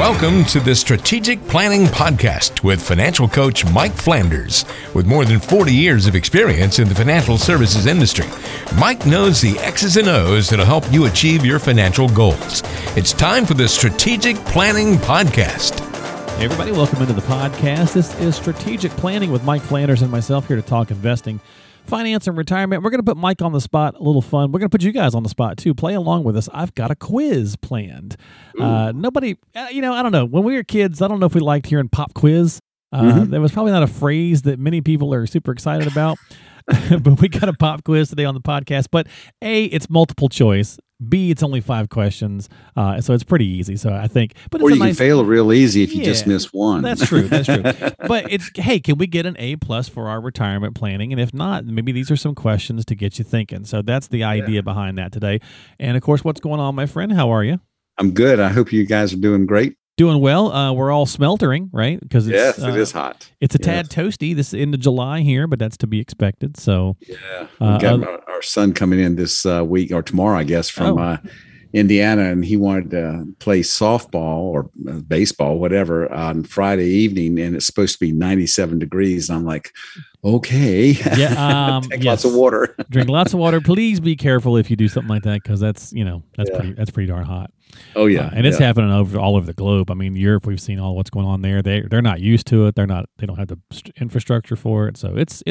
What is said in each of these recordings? Welcome to the Strategic Planning Podcast with financial coach Mike Flanders. With more than 40 years of experience in the financial services industry, Mike knows the X's and O's that'll help you achieve your financial goals. It's time for the Strategic Planning Podcast. Hey everybody, welcome into the podcast. This is Strategic Planning with Mike Flanders and myself here to talk investing, finance, and retirement. We're going to put Mike on the spot, a little fun. We're going to put you guys on the spot, too. Play along with us. I've got a quiz planned. I don't know. When we were kids, I don't know if we liked hearing pop quiz. There was probably not a phrase that many people are super excited about, but we got a pop quiz today on the podcast. But A, it's multiple choice. B, it's only 5 questions, so it's pretty easy. So I think, but you can fail real easy if you just miss one. That's true. But hey, can we get an A+ for our retirement planning? And if not, maybe these are some questions to get you thinking. So that's the idea behind that today. And of course, what's going on, my friend? How are you? I'm good. I hope you guys are doing great. Doing well. We're all smeltering, right? Because it is hot. It's a tad toasty this end of July here, but that's to be expected. So we got our son coming in this week or tomorrow, I guess, from Indiana, and he wanted to play softball or baseball, whatever, on Friday evening, and it's supposed to be 97 degrees. And I'm like, okay, take lots of water, drink lots of water. Please be careful if you do something like that, because that's pretty darn hot. Oh yeah, and it's happening all over the globe. I mean, Europe, we've seen all what's going on there. They're not used to it. They don't have the infrastructure for it. So it's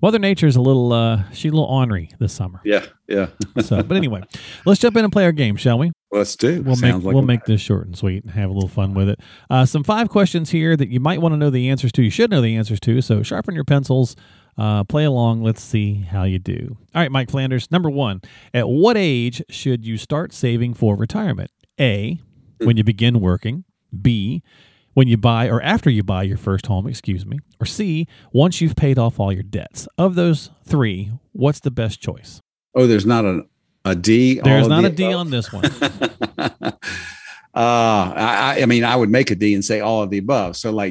Mother Nature's she's a little ornery this summer. Yeah. So, but anyway, let's jump in and play our game, shall we? Let's do. We'll make this short and sweet and have a little fun with it. Some 5 questions here that you might want to know the answers to. You should know the answers to. So sharpen your pencils. Play along. Let's see how you do. All right, Mike Flanders. Number 1, at what age should you start saving for retirement? A, when you begin working. B, when you buy or after you buy your first home, Or C, once you've paid off all your debts. Of those 3, what's the best choice? Oh, there's not a D. There's not a D on this one. I would make a D and say all of the above. So I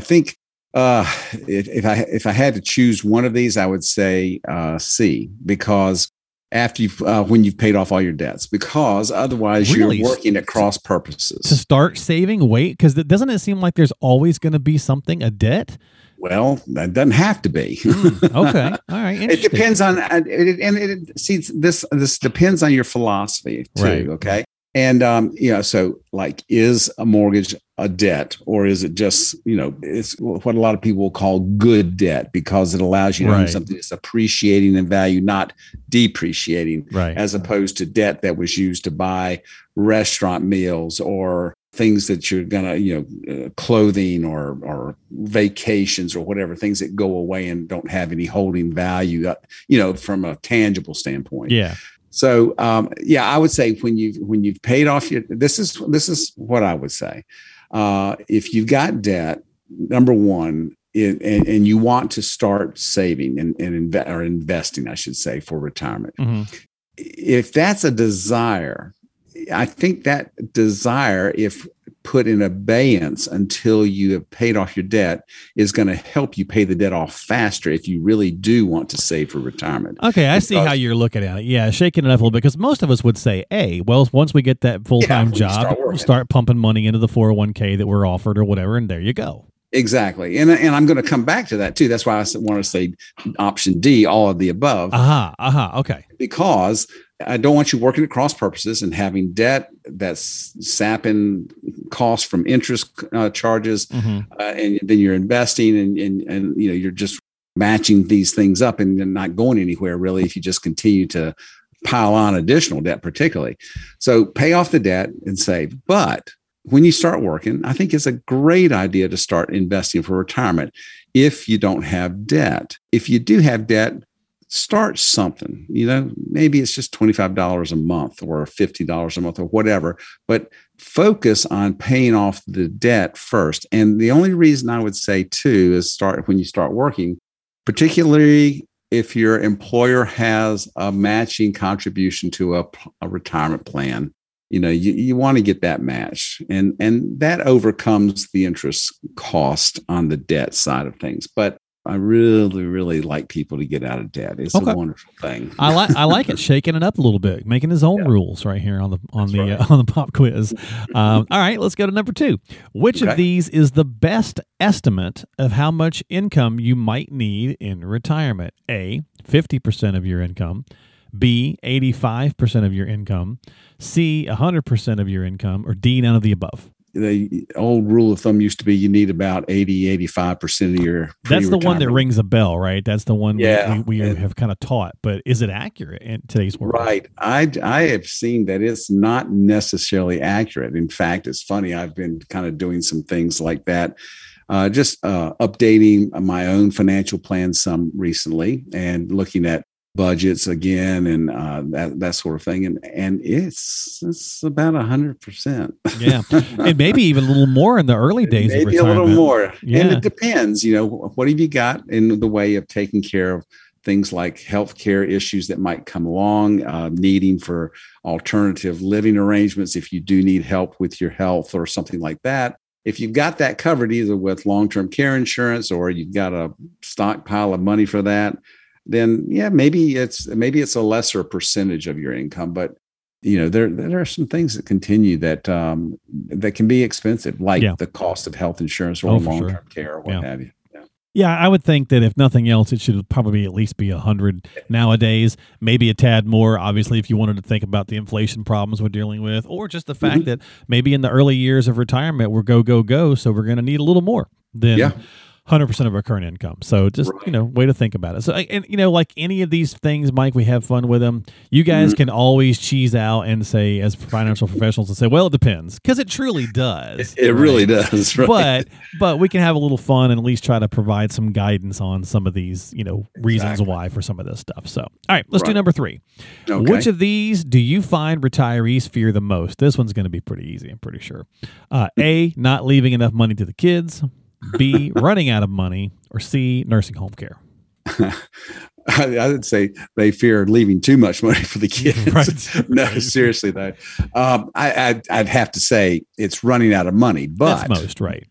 think, if I had to choose one of these, I would say C, because after you've when you've paid off all your debts, because otherwise you're working at cross purposes. To start saving, because doesn't it seem like there's always going to be something, a debt? Well, that doesn't have to be. Okay, all right. It depends on this depends on your philosophy too. Right. Okay. And, is a mortgage a debt, or is it just, it's what a lot of people call good debt, because it allows you to own something that's appreciating in value, not depreciating, as opposed to debt that was used to buy restaurant meals or things that you're going to, clothing or vacations or whatever, things that go away and don't have any holding value, from a tangible standpoint. Yeah. So, I would say when you've paid off your, this is what I would say. If you've got debt, number 1, and you want to start saving or investing, I should say, for retirement. Mm-hmm. If that's a desire, I think that desire, if put in abeyance until you have paid off your debt, is going to help you pay the debt off faster if you really do want to save for retirement. Okay, I see how you're looking at it. Yeah, shaking it up a little bit, because most of us would say, hey, well, once we get that full-time job, we'll start pumping money into the 401k that we're offered or whatever, and there you go. Exactly. And I'm going to come back to that too. That's why I want to say option D, all of the above. Okay. Because I don't want you working at cross purposes and having debt that's sapping costs from interest charges, and then you're investing and you're just matching these things up and not going anywhere really if you just continue to pile on additional debt particularly. So pay off the debt and save. But when you start working, I think it's a great idea to start investing for retirement if you don't have debt. If you do have debt, start something, maybe it's just $25 a month or $50 a month or whatever, but focus on paying off the debt first. And the only reason I would say too is start when you start working, particularly if your employer has a matching contribution to a retirement plan. You want to get that match, and that overcomes the interest cost on the debt side of things. But I really, really like people to get out of debt. It's a wonderful thing. I like it, shaking it up a little bit, making his own rules right here on the pop quiz. All right, let's go to number 2. Which of these is the best estimate of how much income you might need in retirement? A, 50% of your income. B, 85% of your income. C, 100% of your income. Or D, none of the above. The old rule of thumb used to be you need about 80-85% of your pre-retirement. That's the one that rings a bell, right? That's the one we have kind of taught, but is it accurate in today's world? Right. I have seen that it's not necessarily accurate. In fact, it's funny. I've been kind of doing some things like that, just updating my own financial plan some recently and looking at budgets again and that sort of thing, and it's about 100%. Yeah, and maybe even a little more in the early days. Maybe of retirement. A little more, and it depends. You know, what have you got in the way of taking care of things like healthcare issues that might come along, needing for alternative living arrangements if you do need help with your health or something like that. If you've got that covered either with long-term care insurance or you've got a stockpile of money for that, then maybe it's a lesser percentage of your income, but you know there are some things that continue that can be expensive, like the cost of health insurance or long-term care or what have you. Yeah, I would think that if nothing else, it should probably at least be 100 nowadays, maybe a tad more, obviously, if you wanted to think about the inflation problems we're dealing with, or just the fact that maybe in the early years of retirement, we're go, so we're going to need a little more than 100% of our current income. So just, way to think about it. So, and like any of these things, Mike, we have fun with them. You guys can always cheese out and say, as financial professionals, and say, well, it depends, because it truly does. It really does. Right? But we can have a little fun and at least try to provide some guidance on some of these, reasons why for some of this stuff. So, all right, let's do number 3. Okay. Which of these do you find retirees fear the most? This one's going to be pretty easy, I'm pretty sure. A, not leaving enough money to the kids. B, running out of money, or C, nursing home care. I would say they fear leaving too much money for the kids. Right. No, seriously though, I'd have to say it's running out of money, but that's most right.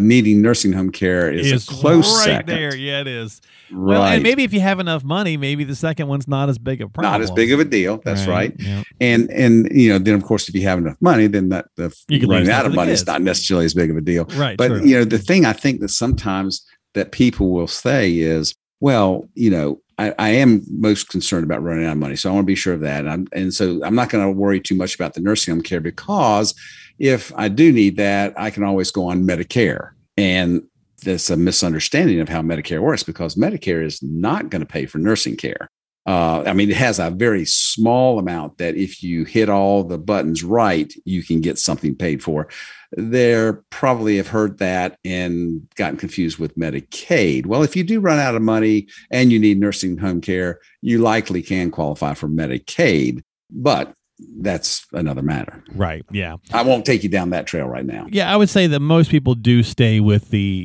Needing nursing home care is a close second. Right there, yeah, it is. Right. Well, and maybe if you have enough money, maybe the second one's not as big a problem. Not as big of a deal. That's right. Yeah. And then of course, if you have enough money, then that the running out of money is not necessarily as big of a deal. Right. But the thing I think that sometimes that people will say is, well, I am most concerned about running out of money, so I want to be sure of that. And so I'm not going to worry too much about the nursing home care, because if I do need that, I can always go on Medicare. And that's a misunderstanding of how Medicare works, because Medicare is not going to pay for nursing care. It has a very small amount that if you hit all the buttons right, you can get something paid for. They probably have heard that and gotten confused with Medicaid. Well, if you do run out of money and you need nursing home care, you likely can qualify for Medicaid, but that's another matter. Right. Yeah. I won't take you down that trail right now. Yeah. I would say that most people do stay with the,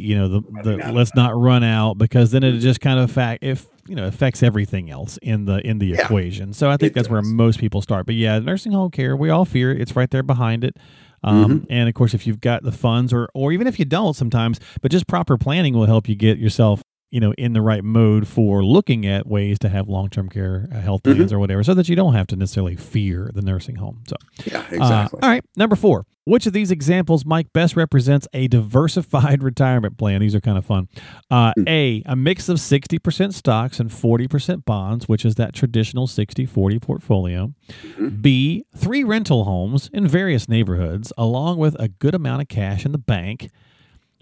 the let's not run out, because then it just kind of affects everything else in the equation. So I think that's where most people start. But yeah, nursing home care, we all fear it's right there behind it. And of course, if you've got the funds or even if you don't sometimes, but just proper planning will help you get yourself in the right mode for looking at ways to have long-term care health plans or whatever, so that you don't have to necessarily fear the nursing home. So, yeah, exactly. All right. Number 4, which of these examples, Mike, best represents a diversified retirement plan? These are kind of fun. A, a mix of 60% stocks and 40% bonds, which is that traditional 60-40 portfolio. B, 3 rental homes in various neighborhoods, along with a good amount of cash in the bank.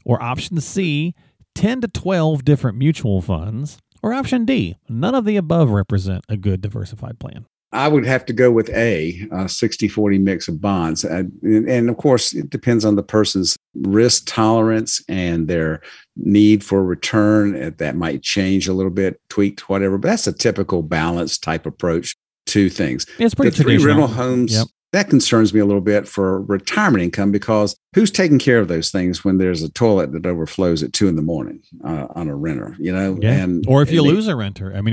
Or option C, 10 to 12 different mutual funds, or option D, none of the above represent a good diversified plan. I would have to go with A, 60-40 mix of bonds. And of course, it depends on the person's risk tolerance and their need for return. That might change a little bit, tweaked, whatever, but that's a typical balanced type approach to things. It's pretty traditional. 3 rental homes. Yep. That concerns me a little bit for retirement income, because who's taking care of those things when there's a toilet that overflows at 2 a.m. on a renter, Yeah. Or you lose a renter. If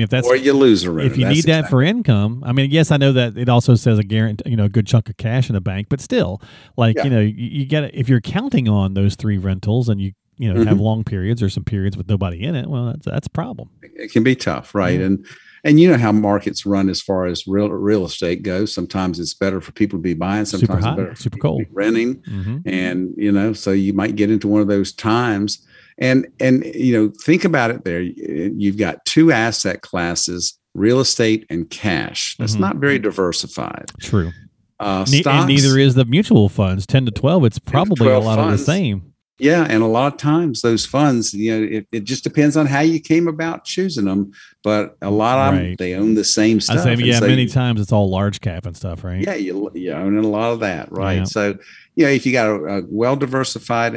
you need that for income, yes, I know that it also says a guarantee, a good chunk of cash in the bank, but still, you get it, if you're counting on those 3 rentals and you you know, mm-hmm. have long periods or some periods with nobody in it, well, that's a problem. It can be tough, right? Mm-hmm. And you know how markets run as far as real estate goes. Sometimes it's better for people to be buying, sometimes super hot, it's better for super cold. To be renting. Mm-hmm. And, you know, so you might get into one of those times. And you know, think about it there. You've got two asset classes, real estate and cash. That's mm-hmm. not very diversified. True. Stocks, and neither is the mutual funds, 10 to 12. It's probably 12 a lot funds. Of the same. Yeah. And a lot of times those funds, you know, it just depends on how you came about choosing them. But a lot of them, they own the same stuff. Many times it's all large cap and stuff, right? Yeah. You own a lot of that, right? Yeah. So, you know, if you got a well-diversified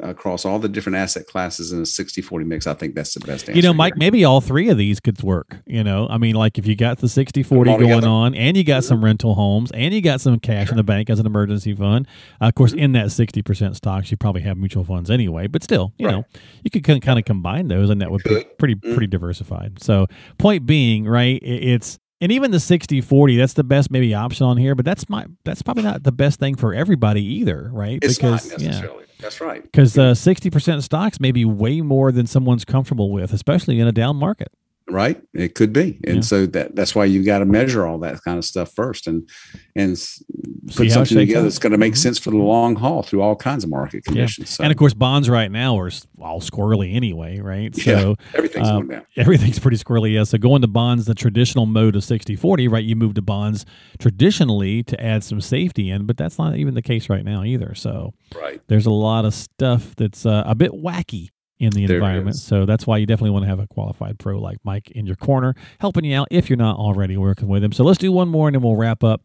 across all the different asset classes in a 60-40 mix, I think that's the best answer. You know, Mike, maybe all three of these could work. You know, I mean, like if you got the 60-40 going together. On and you got mm-hmm. some rental homes and you got some cash in the bank as an emergency fund, of course, mm-hmm. in that 60% stocks, you probably have mutual funds anyway. But still, you know, you could kind of combine those and that would be pretty diversified. So point being, right, it's... And even the 60-40, that's the best maybe option on here, but that's probably not the best thing for everybody either, right? It's not necessarily. Yeah. That's right. Because 60% stocks may be way more than someone's comfortable with, especially in a down market. Right. It could be. And so that's why you've got to measure all that kind of stuff first and put something together that's going to make mm-hmm. sense for the long haul through all kinds of market conditions. Yeah. So. And of course, bonds right now are all squirrely anyway, right? So yeah, everything's going down. Everything's pretty squirrely. Yeah. So going to bonds, the traditional mode of 60-40, right? You move to bonds traditionally to add some safety in, but that's not even the case right now either. So there's a lot of stuff that's a bit wacky in the environment. So that's why you definitely want to have a qualified pro like Mike in your corner, helping you out if you're not already working with him. So let's do one more and then we'll wrap up.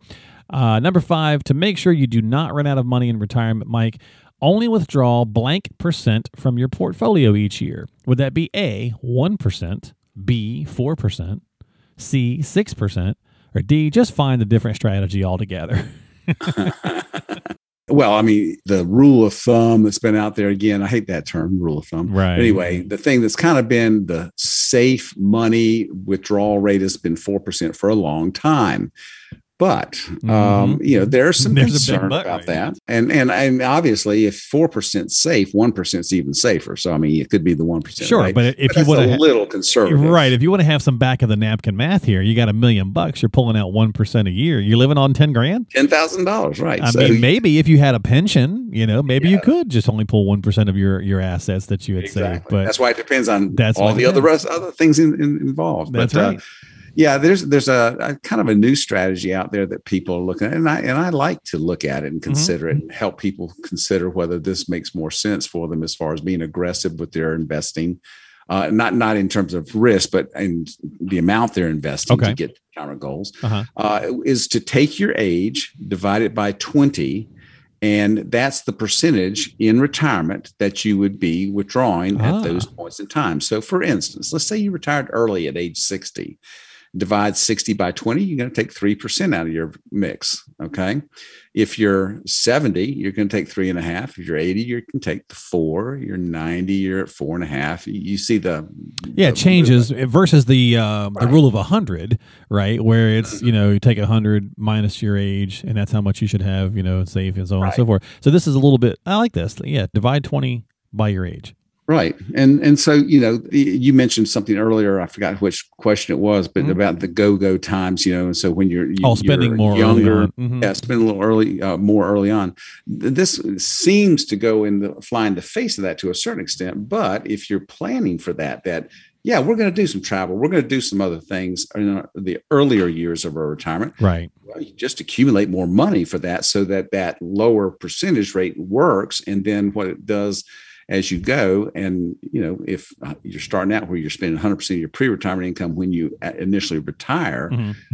Number 5, to make sure you do not run out of money in retirement, Mike, only withdraw blank % from your portfolio each year. Would that be A, 1%, B, 4%, C, 6%, or D, just find a different strategy altogether? Well, I mean, the rule of thumb that's been out there, again, I hate that term, rule of thumb. Right. But anyway, the thing that's kind of been the safe money withdrawal rate has been 4% for a long time. But, you know, there's some concern about that. And obviously, if 4% safe, 1% is even safer. So, I mean, it could be the 1%. Sure, rate, but if you want a little conservative. Right. If you want to have some back of the napkin math here, you got $1 million, you're pulling out 1% a year. You're living on $10,000? $10,000, right. I mean, maybe if you had a pension, you know, maybe you could just only pull 1% of your assets that you had saved. But that's why it depends on all the other things involved. That's right. Yeah, there's a kind of a new strategy out there that people are looking at, and I like to look at it and consider mm-hmm. it and help people consider whether this makes more sense for them as far as being aggressive with their investing, not in terms of risk, but in the amount they're investing to get retirement goals, is to take your age, divide it by 20, and that's the percentage in retirement that you would be withdrawing at those points in time. So, for instance, let's say you retired early at age 60. Divide 60 by 20, you're going to take 3% out of your mix. Okay. If you're 70, you're going to take 3.5. If you're 80, you can take the 4. You're 90, you're at 4.5. You see the changes versus the rule of 100, right? Where it's, you know, you take 100 minus your age, and that's how much you should have, you know, and save and so on and so forth. So this is a little bit. I like this. Yeah, divide 20 by your age. Right. And so, you know, you mentioned something earlier, I forgot which question it was, but about the go-go times, you know, and so when you're spending more younger, spend a little early on. This seems to fly in the face of that to a certain extent, but if you're planning for that yeah, we're going to do some travel. We're going to do some other things in the earlier years of our retirement. Right. Well, you just accumulate more money for that so that lower percentage rate works. And then what it does as you go, and you know, if you're starting out where you're spending 100% of your pre-retirement income when you initially retire,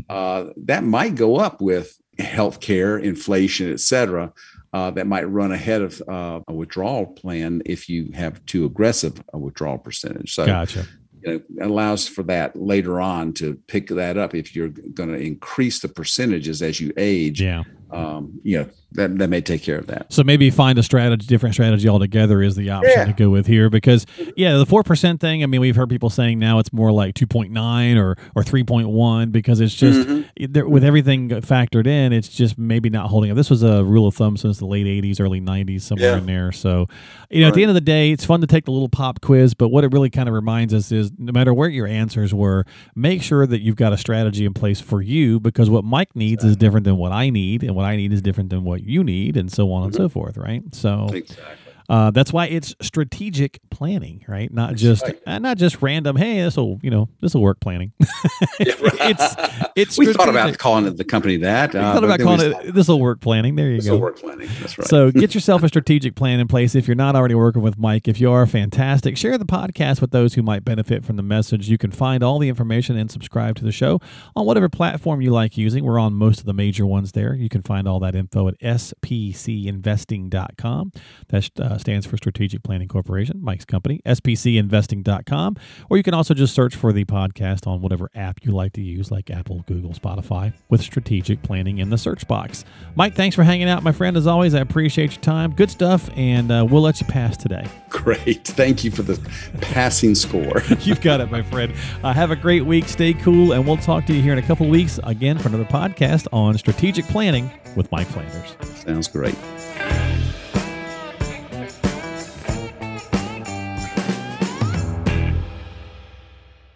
that might go up with healthcare, inflation, et cetera. That might run ahead of a withdrawal plan if you have too aggressive a withdrawal percentage. So, gotcha. You know, allows for that later on to pick that up if you're going to increase the percentages as you age. Yeah. You know, that may take care of that. So maybe find a different strategy altogether is the option to go with here because, the 4% thing, I mean, we've heard people saying now it's more like 2.9 or 3.1 because it's just with everything factored in, it's just maybe not holding up. This was a rule of thumb since the late 80s, early 90s, somewhere in there. So, at the end of the day, it's fun to take the little pop quiz, but what it really kind of reminds us is no matter what your answers were, make sure that you've got a strategy in place for you, because what Mike needs is different than what I need, and what I need is different than what you need, and so on and so forth, right? So that's why it's strategic planning, right? Not just random. Hey, this will work planning. It's we thought about calling it the company that. We thought about calling it this will work planning. There you go. This will work planning. That's right. So get yourself a strategic plan in place if you're not already working with Mike. If you are, fantastic. Share the podcast with those who might benefit from the message. You can find all the information and subscribe to the show on whatever platform you like using. We're on most of the major ones there. You can find all that info at spcinvesting.com. That's stands for Strategic Planning Corporation, Mike's company, spcinvesting.com. Or you can also just search for the podcast on whatever app you like to use, like Apple, Google, Spotify, with Strategic Planning in the search box. Mike, thanks for hanging out, my friend. As always, I appreciate your time. Good stuff, and we'll let you pass today. Great. Thank you for the passing score. You've got it, my friend. Have a great week. Stay cool, and we'll talk to you here in a couple weeks again for another podcast on Strategic Planning with Mike Flanders. Sounds great.